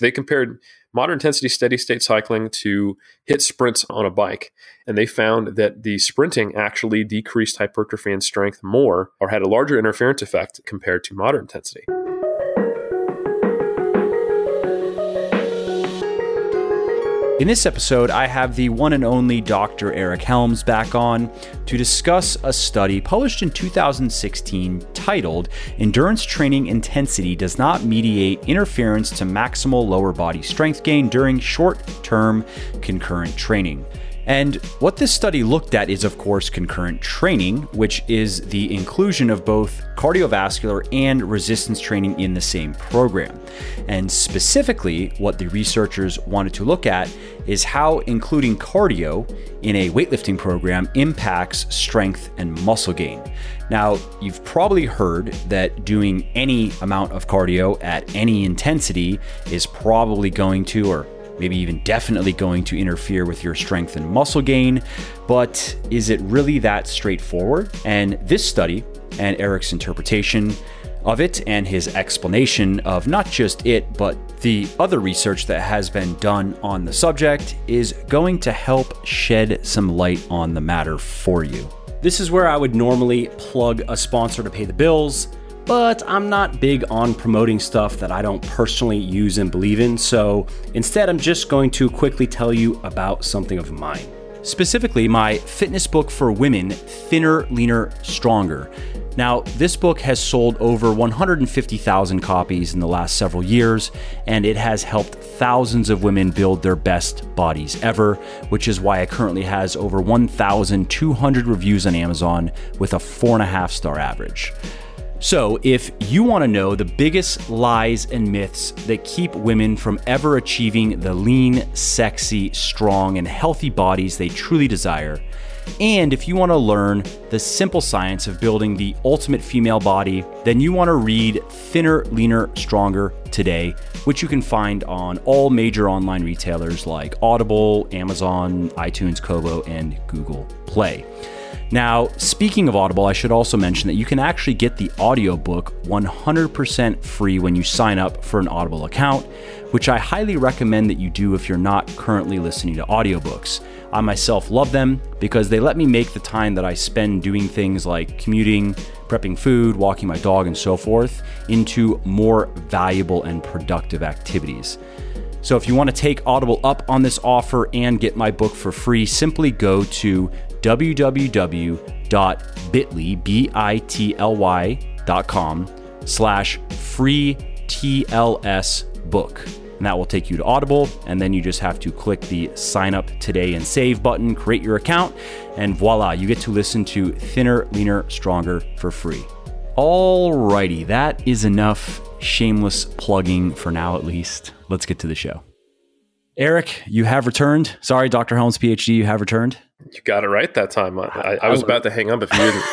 They compared moderate intensity steady state cycling to HIIT sprints on a bike. And they found that the sprinting actually decreased hypertrophy and strength more, or had a larger interference effect compared to moderate intensity. In this episode, I have the one and only Dr. Eric Helms back on to discuss a study published in 2016 titled Endurance Training Intensity Does Not Mediate Interference to Maximal Lower-Body Strength Gain During Short-Term Concurrent Training. And what this study looked at is, of course, concurrent training, which is the inclusion of both cardiovascular and resistance training in the same program. And specifically, what the researchers wanted to look at is how including cardio in a weightlifting program impacts strength and muscle gain. Now, you've probably heard that doing any amount of cardio at any intensity is probably going to, or maybe even definitely going to, interfere with your strength and muscle gain. But is it really that straightforward? And this study and Eric's interpretation of it and his explanation of not just it, but the other research that has been done on the subject is going to help shed some light on the matter for you. This is where I would normally plug a sponsor to pay the bills, but I'm not big on promoting stuff that I don't personally use and believe in, so instead I'm just going to quickly tell you about something of mine. Specifically, my fitness book for women, Thinner, Leaner, Stronger. Now, this book has sold over 150,000 copies in the last several years, and it has helped thousands of women build their best bodies ever, which is why it currently has over 1,200 reviews on Amazon with a 4.5-star average. So if you want to know the biggest lies and myths that keep women from ever achieving the lean, sexy, strong, and healthy bodies they truly desire, and if you want to learn the simple science of building the ultimate female body, then you want to read Thinner, Leaner, Stronger today, which you can find on all major online retailers like Audible, Amazon, iTunes, Kobo, and Google Play. Now, speaking of Audible, I should also mention that you can actually get the audiobook 100% free when you sign up for an Audible account, which I highly recommend that you do if you're not currently listening to audiobooks. I myself love them because they let me make the time that I spend doing things like commuting, prepping food, walking my dog, and so forth into more valuable and productive activities. So if you want to take Audible up on this offer and get my book for free, simply go to bitly.com/freeTLS book. And that will take you to Audible, and then you just have to click the sign up today and save button, create your account, and voila, you get to listen to Thinner, Leaner, Stronger for free. Alrighty, that is enough shameless plugging for now, at least. Let's get to the show. Eric, you have returned. Sorry, Dr. Helms, PhD, you have returned. You got it right that time. I was about to hang up if you didn't.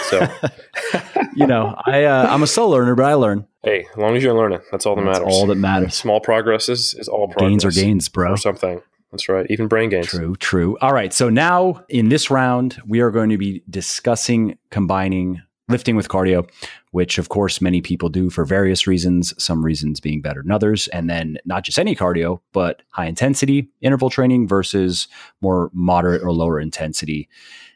So, I'm a slow learner, but I learn. Hey, as long as you're learning, that's all that matters. All that matters. Small progress is all progress. Gains are gains, bro. Or something. That's right. Even brain gains. True. All right. So now in this round, we are going to be discussing combining lifting with cardio, which of course many people do for various reasons, some reasons being better than others. And then not just any cardio, but high intensity interval training versus more moderate or lower intensity,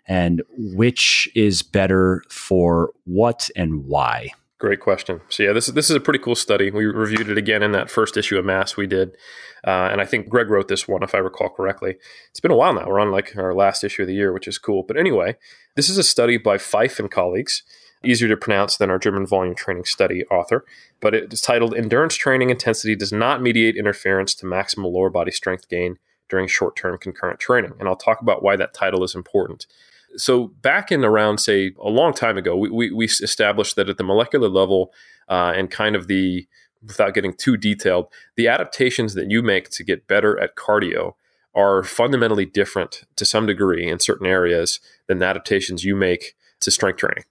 and which is better for what and why. Great question. So yeah, this is a pretty cool study. We reviewed it again in that first issue of Mass we did. And I think Greg wrote this one, if I recall correctly. It's been a while now. We're on like our last issue of the year, which is cool. But anyway, this is a study by Fife and colleagues, easier to pronounce than our German volume training study author. But it's titled, Endurance Training Intensity Does Not Mediate Interference to Maximal Lower Body Strength Gain During Short-Term Concurrent Training. And I'll talk about why that title is important. So back in around, say, a long time ago, we established that at the molecular level and kind of the, without getting too detailed, the adaptations that you make to get better at cardio are fundamentally different to some degree in certain areas than the adaptations you make to strength training.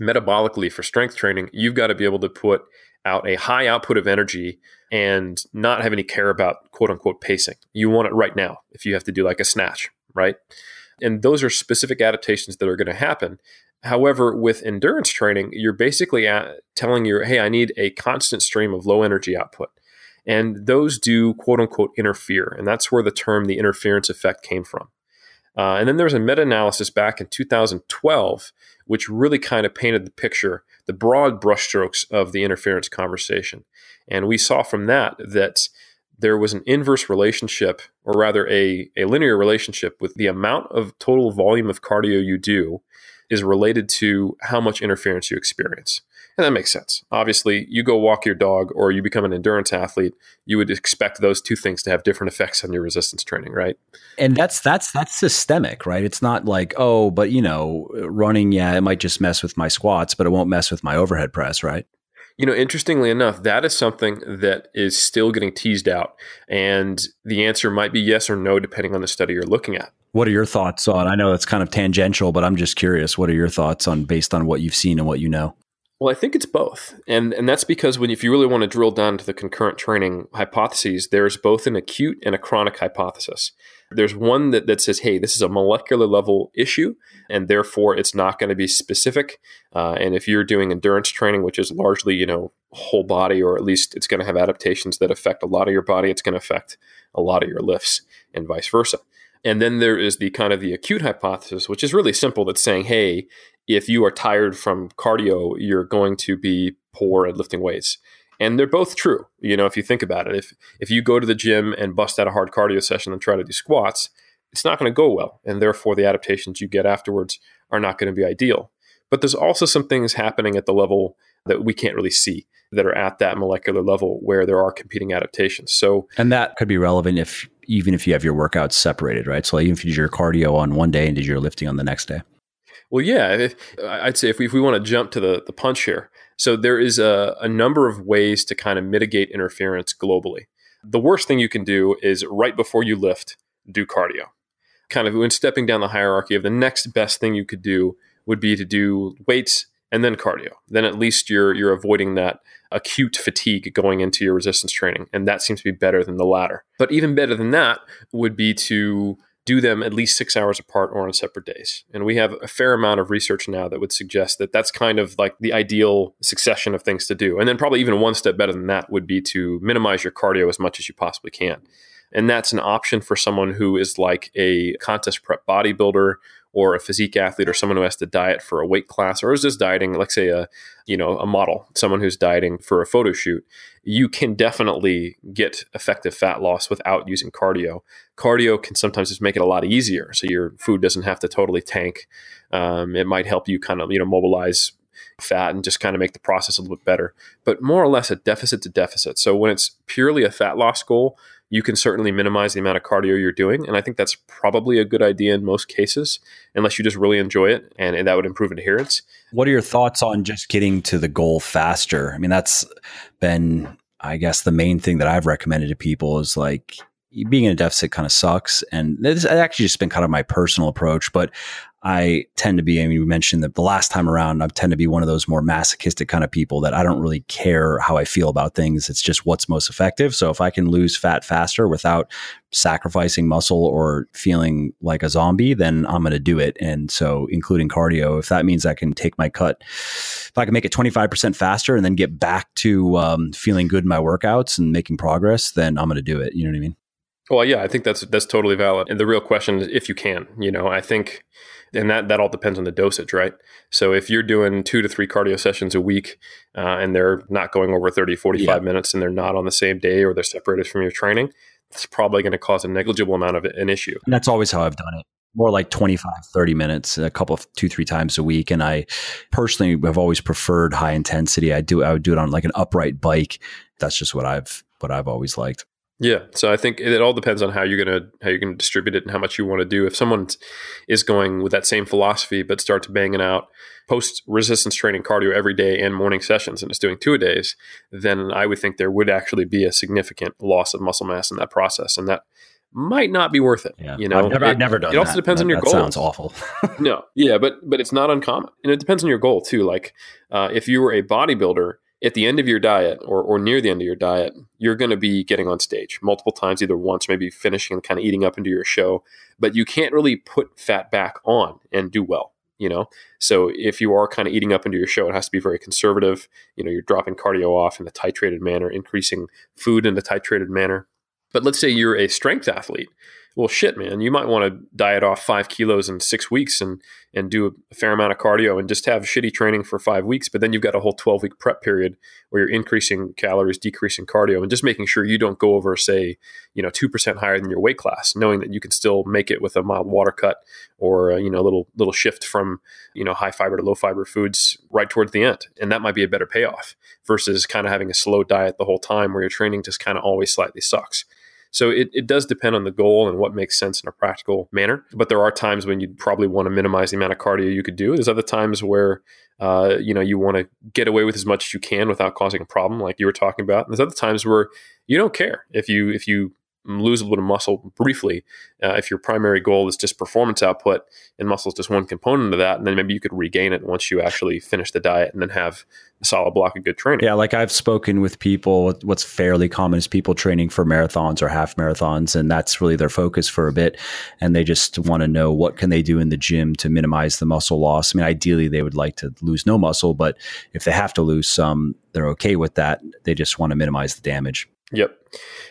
Metabolically, for strength training, you've got to be able to put out a high output of energy and not have any care about quote-unquote pacing. You want it right now if you have to do like a snatch, right? And those are specific adaptations that are going to happen. However, with endurance training, you're basically telling your, hey, I need a constant stream of low energy output. And those do, quote unquote, interfere. And that's where the term the interference effect came from. And then there was a meta-analysis back in 2012, which really kind of painted the picture, the broad brushstrokes of the interference conversation. And we saw from that that there was an inverse relationship, or rather a linear relationship with the amount of total volume of cardio you do is related to how much interference you experience. And that makes sense. Obviously, you go walk your dog or you become an endurance athlete, you would expect those two things to have different effects on your resistance training, right? And that's systemic, right? It's not like, oh, but you know, running, yeah, it might just mess with my squats, but it won't mess with my overhead press, right? You know, interestingly enough, that is something that is still getting teased out. And the answer might be yes or no, depending on the study you're looking at. What are your thoughts on, I know it's kind of tangential, but I'm just curious, what are your thoughts on based on what you've seen and what you know? Well, I think it's both. And that's because when if you really want to drill down to the concurrent training hypotheses, there's both an acute and a chronic hypothesis. There's one that says, hey, this is a molecular level issue, and therefore it's not going to be specific. And if you're doing endurance training, which is largely, you know, whole body, or at least it's going to have adaptations that affect a lot of your body, it's going to affect a lot of your lifts and vice versa. And then there is the kind of the acute hypothesis, which is really simple. That's saying, hey, if you are tired from cardio, you're going to be poor at lifting weights. And they're both true. You know, if you think about it, if you go to the gym and bust out a hard cardio session and try to do squats, it's not going to go well. And therefore, the adaptations you get afterwards are not going to be ideal. But there's also some things happening at the level that we can't really see that are at that molecular level where there are competing adaptations. So, and that could be relevant even if you have your workouts separated, right? So even if you did your cardio on one day and did your lifting on the next day. Well, yeah, I'd say if we want to jump to the punch here. So there is a number of ways to kind of mitigate interference globally. The worst thing you can do is right before you lift, do cardio. Kind of when stepping down the hierarchy of the next best thing you could do would be to do weights and then cardio. Then at least you're avoiding that acute fatigue going into your resistance training. And that seems to be better than the latter. But even better than that would be to do them at least 6 hours apart or on separate days. And we have a fair amount of research now that would suggest that that's kind of like the ideal succession of things to do. And then probably even one step better than that would be to minimize your cardio as much as you possibly can. And that's an option for someone who is like a contest prep bodybuilder or a physique athlete or someone who has to diet for a weight class or is just dieting, let's say a model, someone who's dieting for a photo shoot. You can definitely get effective fat loss without using cardio. Cardio can sometimes just make it a lot easier. So your food doesn't have to totally tank. It might help you kind of, mobilize fat and just kind of make the process a little bit better, but more or less a deficit to deficit. So when it's purely a fat loss goal, you can certainly minimize the amount of cardio you're doing. And I think that's probably a good idea in most cases, unless you just really enjoy it and that would improve adherence. What are your thoughts on just getting to the goal faster? I mean, that's been, I guess, the main thing that I've recommended to people is like being in a deficit kind of sucks. And it's actually just been kind of my personal approach, but I tend to be, you mentioned that the last time around, I tend to be one of those more masochistic kind of people that I don't really care how I feel about things. It's just what's most effective. So if I can lose fat faster without sacrificing muscle or feeling like a zombie, then I'm going to do it. And so including cardio, if that means I can take my cut, if I can make it 25% faster and then get back to feeling good in my workouts and making progress, then I'm going to do it. You know what I mean? Well, yeah, I think that's totally valid. And the real question is if you can, I think, and that all depends on the dosage, right? So if you're doing 2 to 3 cardio sessions a week and they're not going over 30, 45 minutes and they're not on the same day or they're separated from your training, it's probably going to cause a negligible amount of an issue. And that's always how I've done it. More like 25, 30 minutes, a couple of 2, 3 times a week. And I personally have always preferred high intensity. I would do it on like an upright bike. That's just what I've always liked. Yeah. So I think it all depends on how you're going to distribute it and how much you want to do. If someone is going with that same philosophy, but starts banging out post resistance training cardio every day and morning sessions, and is doing 2 a days, then I would think there would actually be a significant loss of muscle mass in that process. And that might not be worth it. Yeah. I've never done that. It also depends on your goal. That sounds awful. No. Yeah. But it's not uncommon. And it depends on your goal too. Like if you were a bodybuilder, at the end of your diet or near the end of your diet, you're going to be getting on stage multiple times, either once, maybe finishing and kind of eating up into your show, but you can't really put fat back on and do well. you know? So if you are kind of eating up into your show, it has to be very conservative. You know, you're dropping cardio off in a titrated manner, increasing food in a titrated manner. But let's say you're a strength athlete. Well, shit, man, you might want to diet off 5 kilos in 6 weeks and do a fair amount of cardio and just have shitty training for 5 weeks. But then you've got a whole 12-week prep period where you're increasing calories, decreasing cardio, and just making sure you don't go over, say, you know, 2% higher than your weight class, knowing that you can still make it with a mild water cut or, you know, a little shift from, you know, high fiber to low fiber foods right towards the end. And that might be a better payoff versus kind of having a slow diet the whole time where your training just kind of always slightly sucks. So it does depend on the goal and what makes sense in a practical manner. But there are times when you'd probably want to minimize the amount of cardio you could do. There's other times where, you know, you want to get away with as much as you can without causing a problem, like you were talking about. And there's other times where you don't care if you lose a little muscle briefly. If your primary goal is just performance output and muscle is just one component of that, and then maybe you could regain it once you actually finish the diet and then have a solid block of good training. Yeah. Like I've spoken with people, what's fairly common is people training for marathons or half marathons, and that's really their focus for a bit. And they just want to know what can they do in the gym to minimize the muscle loss. I mean, ideally they would like to lose no muscle, but if they have to lose some, they're okay with that. They just want to minimize the damage. Yep.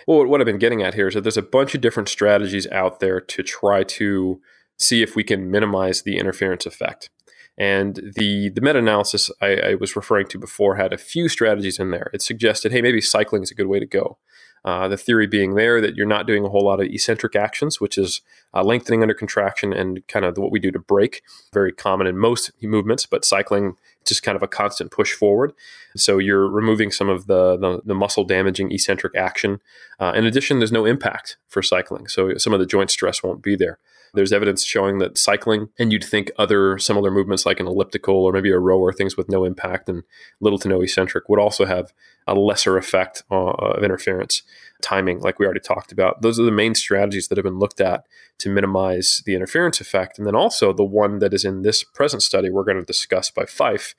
Well, what I've been getting at here is that there's a bunch of different strategies out there to try to see if we can minimize the interference effect. And the meta-analysis I was referring to before had a few strategies in there. It suggested, hey, maybe cycling is a good way to go. The theory being there that you're not doing a whole lot of eccentric actions, which is lengthening under contraction and kind of what we do to brake, very common in most movements, but cycling, just kind of a constant push forward. So you're removing some of the muscle damaging eccentric action. In addition, there's no impact for cycling. So some of the joint stress won't be there. There's evidence showing that cycling, and you'd think other similar movements like an elliptical or maybe a rower, things with no impact and little to no eccentric, would also have a lesser effect of interference. Timing, like we already talked about. Those are the main strategies that have been looked at to minimize the interference effect. And then also the one that is in this present study we're going to discuss by Fife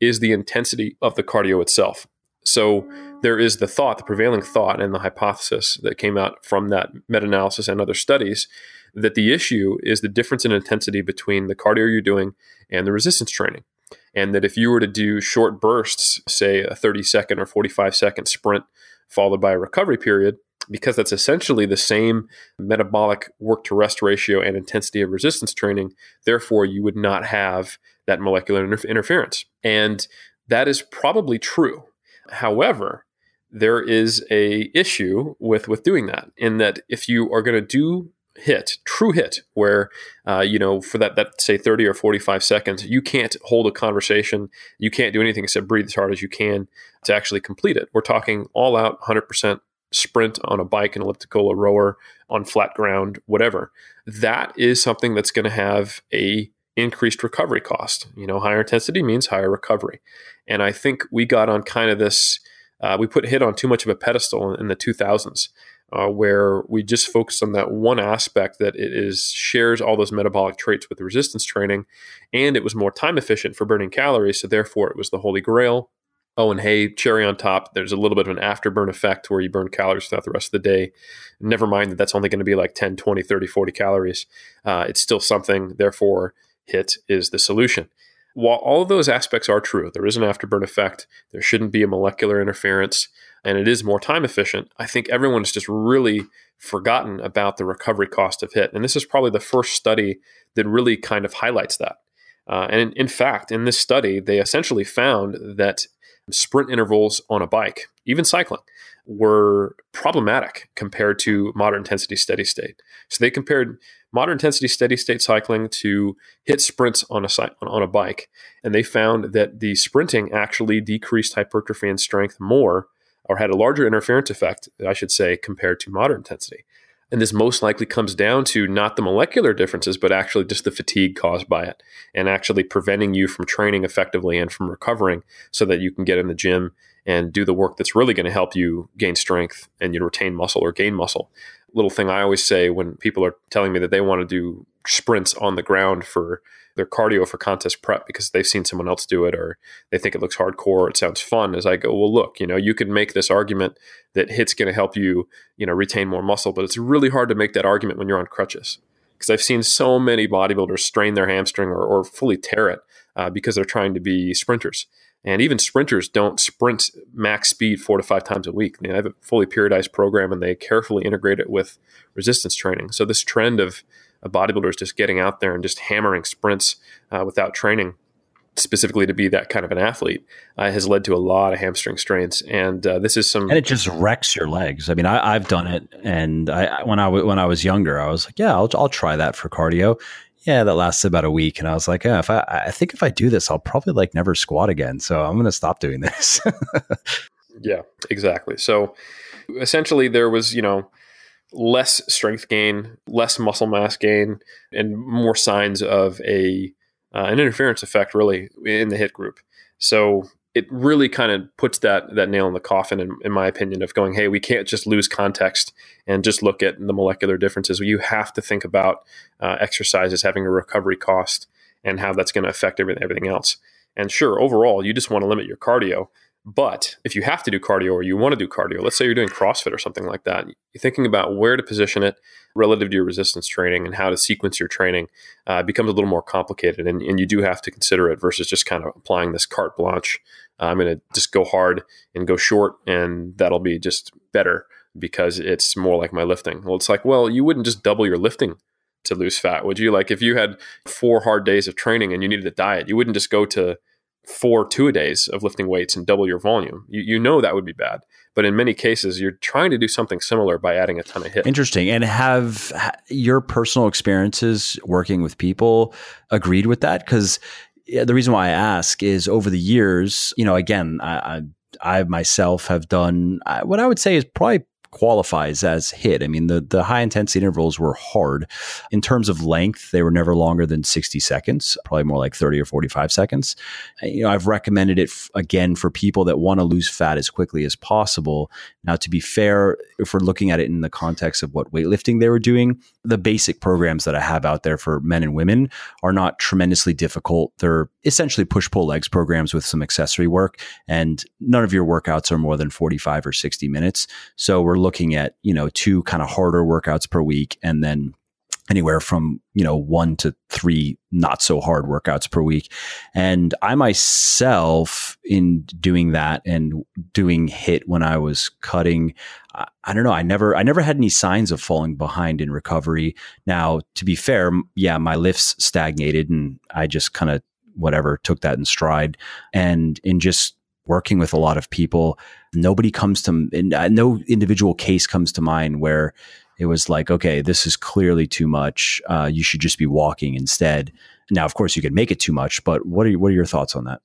is the intensity of the cardio itself. So there is the thought, the prevailing thought and the hypothesis that came out from that meta-analysis and other studies that the issue is the difference in intensity between the cardio you're doing and the resistance training. And that if you were to do short bursts, say a 30-second or 45-second sprint followed by a recovery period, because that's essentially the same metabolic work-to-rest ratio and intensity of resistance training, therefore you would not have that molecular interference. And that is probably true. However, there is a issue with doing that, in that if you are going to do true hit, where, you know, for that say 30 or 45 seconds, you can't hold a conversation. You can't do anything except breathe as hard as you can to actually complete it. We're talking all out 100% sprint on a bike, an elliptical, a rower, on flat ground, whatever. That is something that's going to have a increased recovery cost. You know, higher intensity means higher recovery. And I think we got on kind of this, we put HIIT on too much of a pedestal in the 2000s. Where we just focus on that one aspect that it shares all those metabolic traits with the resistance training, and it was more time efficient for burning calories, so therefore it was the holy grail. Oh, and hey, cherry on top, there's a little bit of an afterburn effect where you burn calories throughout the rest of the day. Never mind that that's only going to be like 10, 20, 30, 40 calories. It's still something, therefore HIIT is the solution. While all of those aspects are true, there is an afterburn effect, there shouldn't be a molecular interference, and it is more time efficient, I think everyone has just really forgotten about the recovery cost of HIIT. And this is probably the first study that really kind of highlights that. And in fact, in this study, they essentially found that sprint intervals on a bike, even cycling, were problematic compared to moderate intensity steady state. So they compared moderate intensity steady state cycling to HIIT sprints on a bike, and they found that the sprinting actually decreased hypertrophy and strength more, or had a larger interference effect, I should say, compared to moderate intensity. And this most likely comes down to not the molecular differences, but actually just the fatigue caused by it, and actually preventing you from training effectively and from recovering so that you can get in the gym and do the work that's really going to help you gain strength and you retain muscle or gain muscle. Little thing I always say when people are telling me that they want to do sprints on the ground for their cardio for contest prep because they've seen someone else do it or they think it looks hardcore or it sounds fun, as I go, well, look, you know, you can make this argument that HIIT's going to help you, you know, retain more muscle, but it's really hard to make that argument when you're on crutches. because I've seen so many bodybuilders strain their hamstring or fully tear it because they're trying to be sprinters. And even sprinters don't sprint max speed 4 to 5 times a week. They have a fully periodized program and they carefully integrate it with resistance training. So this trend of bodybuilders just getting out there and just hammering sprints without training specifically to be that kind of an athlete has led to a lot of hamstring strains. And this is and it just wrecks your legs. I mean, I've done it. And when I was younger, I was like, yeah, I'll try that for cardio. Yeah, that lasted about a week. And I was like, yeah, I think if I do this, I'll probably like never squat again. So I'm going to stop doing this. Yeah, exactly. So essentially there was, less strength gain, less muscle mass gain, and more signs of an interference effect really in the HIIT group. So it really kind of puts that nail in the coffin, in my opinion, of going, hey, we can't just lose context and just look at the molecular differences. You have to think about exercises having a recovery cost and how that's going to affect everything else. And sure, overall, you just want to limit your cardio. But if you have to do cardio or you want to do cardio, let's say you're doing CrossFit or something like that, you're thinking about where to position it relative to your resistance training and how to sequence your training becomes a little more complicated. And you do have to consider it versus just kind of applying this carte blanche. I'm going to just go hard and go short, and that'll be just better because it's more like my lifting. Well, it's like, well, you wouldn't just double your lifting to lose fat, would you? Like if you had 4 hard days of training and you needed a diet, you wouldn't just go to 4 2-a-days of lifting weights and double your volume. You know that would be bad. But in many cases, you're trying to do something similar by adding a ton of HIIT. Interesting. And have your personal experiences working with people agreed with that? Because the reason why I ask is over the years, again, I myself have done what I would say is probably qualifies as HIIT. I mean, the high intensity intervals were hard. In terms of length, they were never longer than 60 seconds, probably more like 30 or 45 seconds. I've recommended it again for people that want to lose fat as quickly as possible. Now, to be fair, if we're looking at it in the context of what weightlifting they were doing, the basic programs that I have out there for men and women are not tremendously difficult. They're essentially push-pull legs programs with some accessory work, and none of your workouts are more than 45 or 60 minutes. So we're looking at, 2 kind of harder workouts per week, and then anywhere from, 1 to 3 not so hard workouts per week. And I myself, in doing that and doing HIIT when I was cutting, I don't know, I never had any signs of falling behind in recovery. Now, to be fair, yeah, my lifts stagnated and I just kind of took that in stride. And in just working with a lot of people, no individual case comes to mind where it was like, okay, this is clearly too much. You should just be walking instead. Now, of course, you could make it too much, but what are your thoughts on that?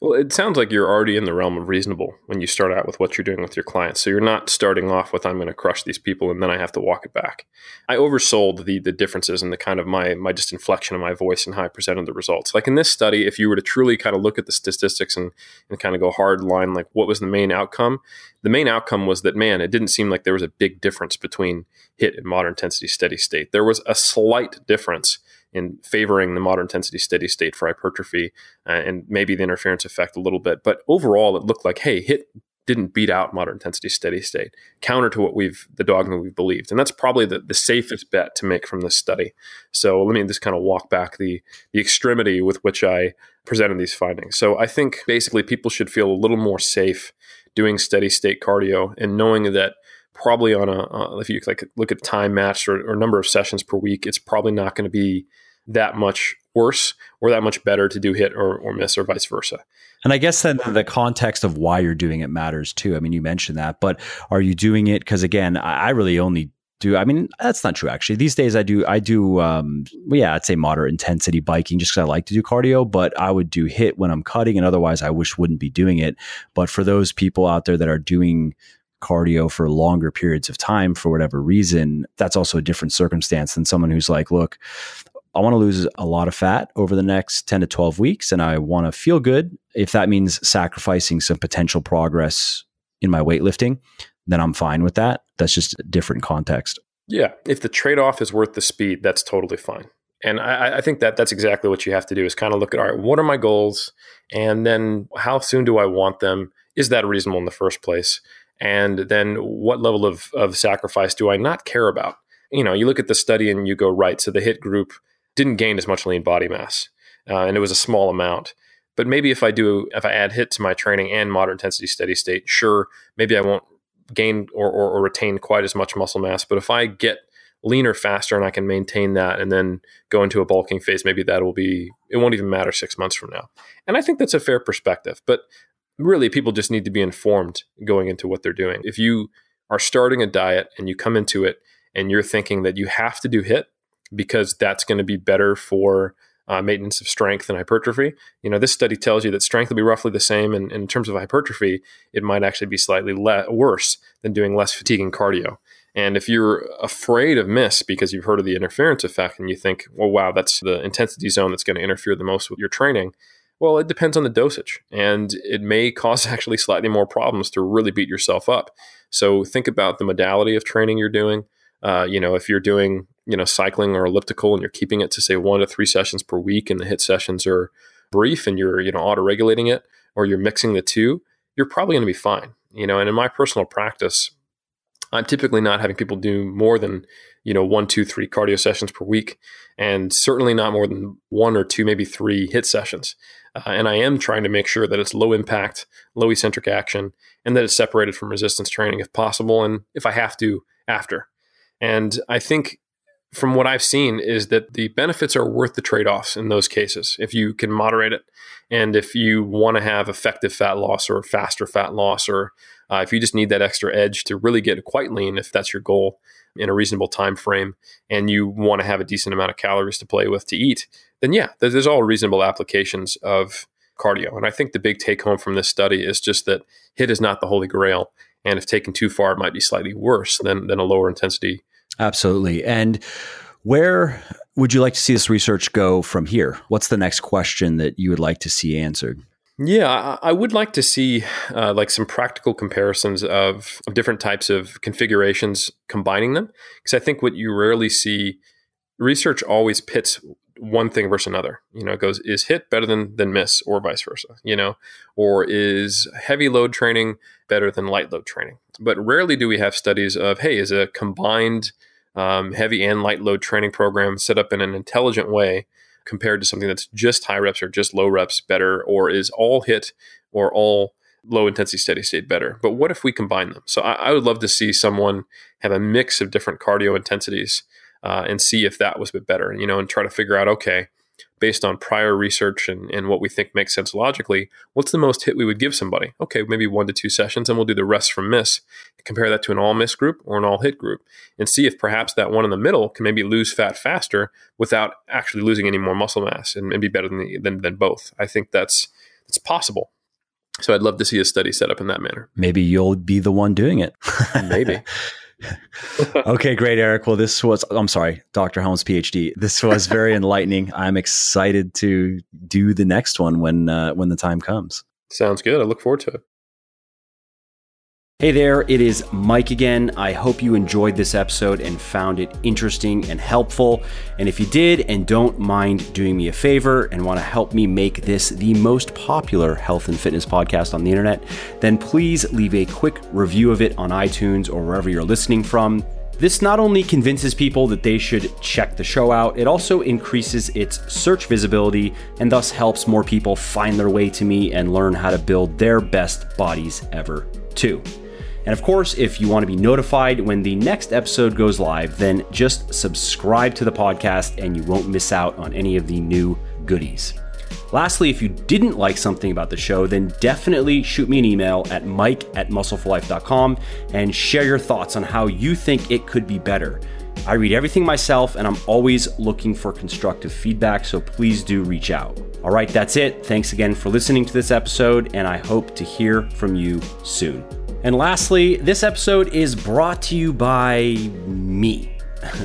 Well, it sounds like you're already in the realm of reasonable when you start out with what you're doing with your clients. So you're not starting off with, I'm going to crush these people and then I have to walk it back. I oversold the differences in the kind of my just inflection of my voice and how I presented the results. Like in this study, if you were to truly kind of look at the statistics and kind of go hard line, like what was the main outcome? The main outcome was that, man, it didn't seem like there was a big difference between HIIT and moderate intensity steady state. There was a slight difference in favoring the moderate intensity steady state for hypertrophy and maybe the interference effect a little bit. But overall, it looked like, hey, HIIT didn't beat out moderate intensity steady state, counter to what the dogma we've believed. And that's probably the safest bet to make from this study. So let me just kind of walk back the extremity with which I presented these findings. So I think basically people should feel a little more safe doing steady state cardio and knowing that probably on if you like look at time matched or number of sessions per week, it's probably not going to be that much worse or that much better to do HIIT or miss or vice versa. And I guess then the context of why you're doing it matters too. I mean, you mentioned that, but are you doing it? Because again, I really only do, I mean, that's not true actually. These days I'd say moderate intensity biking just because I like to do cardio, but I would do HIIT when I'm cutting and otherwise I wouldn't be doing it. But for those people out there that are doing cardio for longer periods of time for whatever reason, that's also a different circumstance than someone who's like, look, I want to lose a lot of fat over the next 10 to 12 weeks and I want to feel good. If that means sacrificing some potential progress in my weightlifting, then I'm fine with that. That's just a different context. Yeah. If the trade-off is worth the speed, that's totally fine. And I think that that's exactly what you have to do is kind of look at, all right, what are my goals? And then how soon do I want them? Is that reasonable in the first place? And then what level of sacrifice do I not care about? you know, you look at the study and you go, right, so the HIIT group didn't gain as much lean body mass, and it was a small amount. But maybe if I add HIIT to my training and moderate intensity steady state, sure, maybe I won't gain or retain quite as much muscle mass. But if I get leaner faster and I can maintain that and then go into a bulking phase, maybe that will be, it won't even matter 6 months from now. And I think that's a fair perspective. But really, people just need to be informed going into what they're doing. If you are starting a diet and you come into it and you're thinking that you have to do HIIT because that's going to be better for maintenance of strength and hypertrophy. You know, this study tells you that strength will be roughly the same, and in terms of hypertrophy, it might actually be slightly worse than doing less fatiguing cardio. And if you're afraid of miss because you've heard of the interference effect and you think, well, wow, that's the intensity zone that's going to interfere the most with your training. Well, it depends on the dosage, and it may cause actually slightly more problems to really beat yourself up. So think about the modality of training you're doing. You know, if you're doing, you know, cycling or elliptical and you're keeping it to say 1 to 3 sessions per week and the HIIT sessions are brief and you're, you know, auto-regulating it, or you're mixing the two, you're probably going to be fine. You know, and in my personal practice, I'm typically not having people do more than, you know, 1, 2, 3 cardio sessions per week, and certainly not more than 1 or 2, maybe 3 HIIT sessions. And I am trying to make sure that it's low impact, low eccentric action, and that it's separated from resistance training if possible, and if I have to, after. And I think from what I've seen is that the benefits are worth the trade-offs in those cases. If you can moderate it, and if you want to have effective fat loss or faster fat loss, or if you just need that extra edge to really get quite lean, if that's your goal in a reasonable time frame, and you want to have a decent amount of calories to play with to eat, then yeah, there's all reasonable applications of cardio. And I think the big take home from this study is just that HIIT is not the holy grail. And if taken too far, it might be slightly worse than a lower intensity. Absolutely. And where would you like to see this research go from here? What's the next question that you would like to see answered? Yeah, I would like to see like some practical comparisons of different types of configurations, combining them. Because I think what you rarely see, research always pits one thing versus another. You know, it goes, is HIIT better than miss, or vice versa, you know, or is heavy load training better than light load training? But rarely do we have studies of, hey, is a combined heavy and light load training program set up in an intelligent way compared to something that's just high reps or just low reps better, or is all HIIT or all low intensity steady state better? But what if we combine them? So I would love to see someone have a mix of different cardio intensities and see if that was a bit better, you know, and try to figure out, okay, based on prior research and what we think makes sense logically, what's the most HIIT we would give somebody? Okay, maybe 1 to 2 sessions, and we'll do the rest from miss. Compare that to an all miss group or an all HIIT group, and see if perhaps that one in the middle can maybe lose fat faster without actually losing any more muscle mass, and be better than both. I think that's possible. So I'd love to see a study set up in that manner. Maybe you'll be the one doing it. Maybe. Okay, great, Eric. Well, Dr. Helms, PhD. This was very enlightening. I'm excited to do the next one when the time comes. Sounds good. I look forward to it. Hey there, it is Mike again. I hope you enjoyed this episode and found it interesting and helpful. And if you did and don't mind doing me a favor and want to help me make this the most popular health and fitness podcast on the internet, then please leave a quick review of it on iTunes or wherever you're listening from. This not only convinces people that they should check the show out, it also increases its search visibility and thus helps more people find their way to me and learn how to build their best bodies ever too. And of course, if you want to be notified when the next episode goes live, then just subscribe to the podcast and you won't miss out on any of the new goodies. Lastly, if you didn't like something about the show, then definitely shoot me an email at mike@muscleforlife.com and share your thoughts on how you think it could be better. I read everything myself, and I'm always looking for constructive feedback, so please do reach out. All right, that's it. Thanks again for listening to this episode, and I hope to hear from you soon. And lastly, this episode is brought to you by me.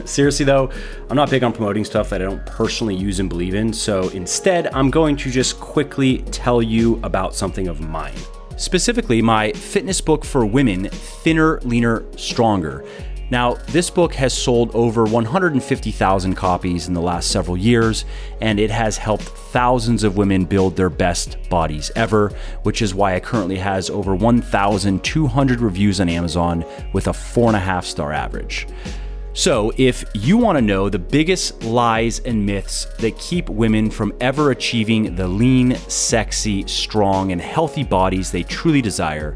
Seriously though, I'm not big on promoting stuff that I don't personally use and believe in, so instead I'm going to just quickly tell you about something of mine. Specifically, my fitness book for women, Thinner, Leaner, Stronger. Now, this book has sold over 150,000 copies in the last several years, and it has helped thousands of women build their best bodies ever, which is why it currently has over 1,200 reviews on Amazon with a 4.5-star average. So if you want to know the biggest lies and myths that keep women from ever achieving the lean, sexy, strong, and healthy bodies they truly desire,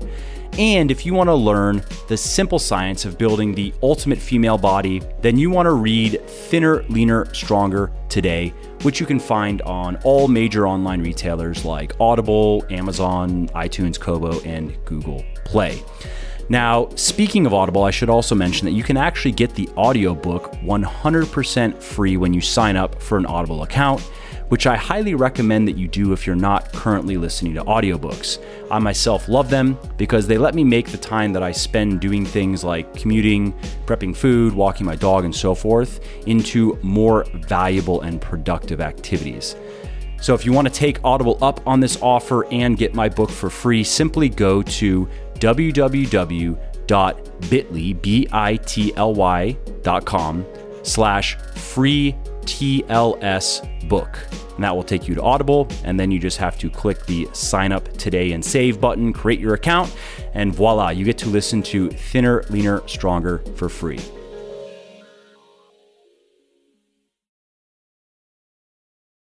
and if you want to learn the simple science of building the ultimate female body, then you want to read Thinner, Leaner, Stronger today, which you can find on all major online retailers like Audible, Amazon, iTunes, Kobo, and Google Play. Now, speaking of Audible, I should also mention that you can actually get the audiobook 100% free when you sign up for an Audible account, which I highly recommend that you do if you're not currently listening to audiobooks. I myself love them because they let me make the time that I spend doing things like commuting, prepping food, walking my dog, and so forth into more valuable and productive activities. So if you want to take Audible up on this offer and get my book for free, simply go to bit.ly.com/freeTLS book. And that will take you to Audible. And then you just have to click the sign up today and save button, create your account, and voila, you get to listen to Thinner, Leaner, Stronger for free.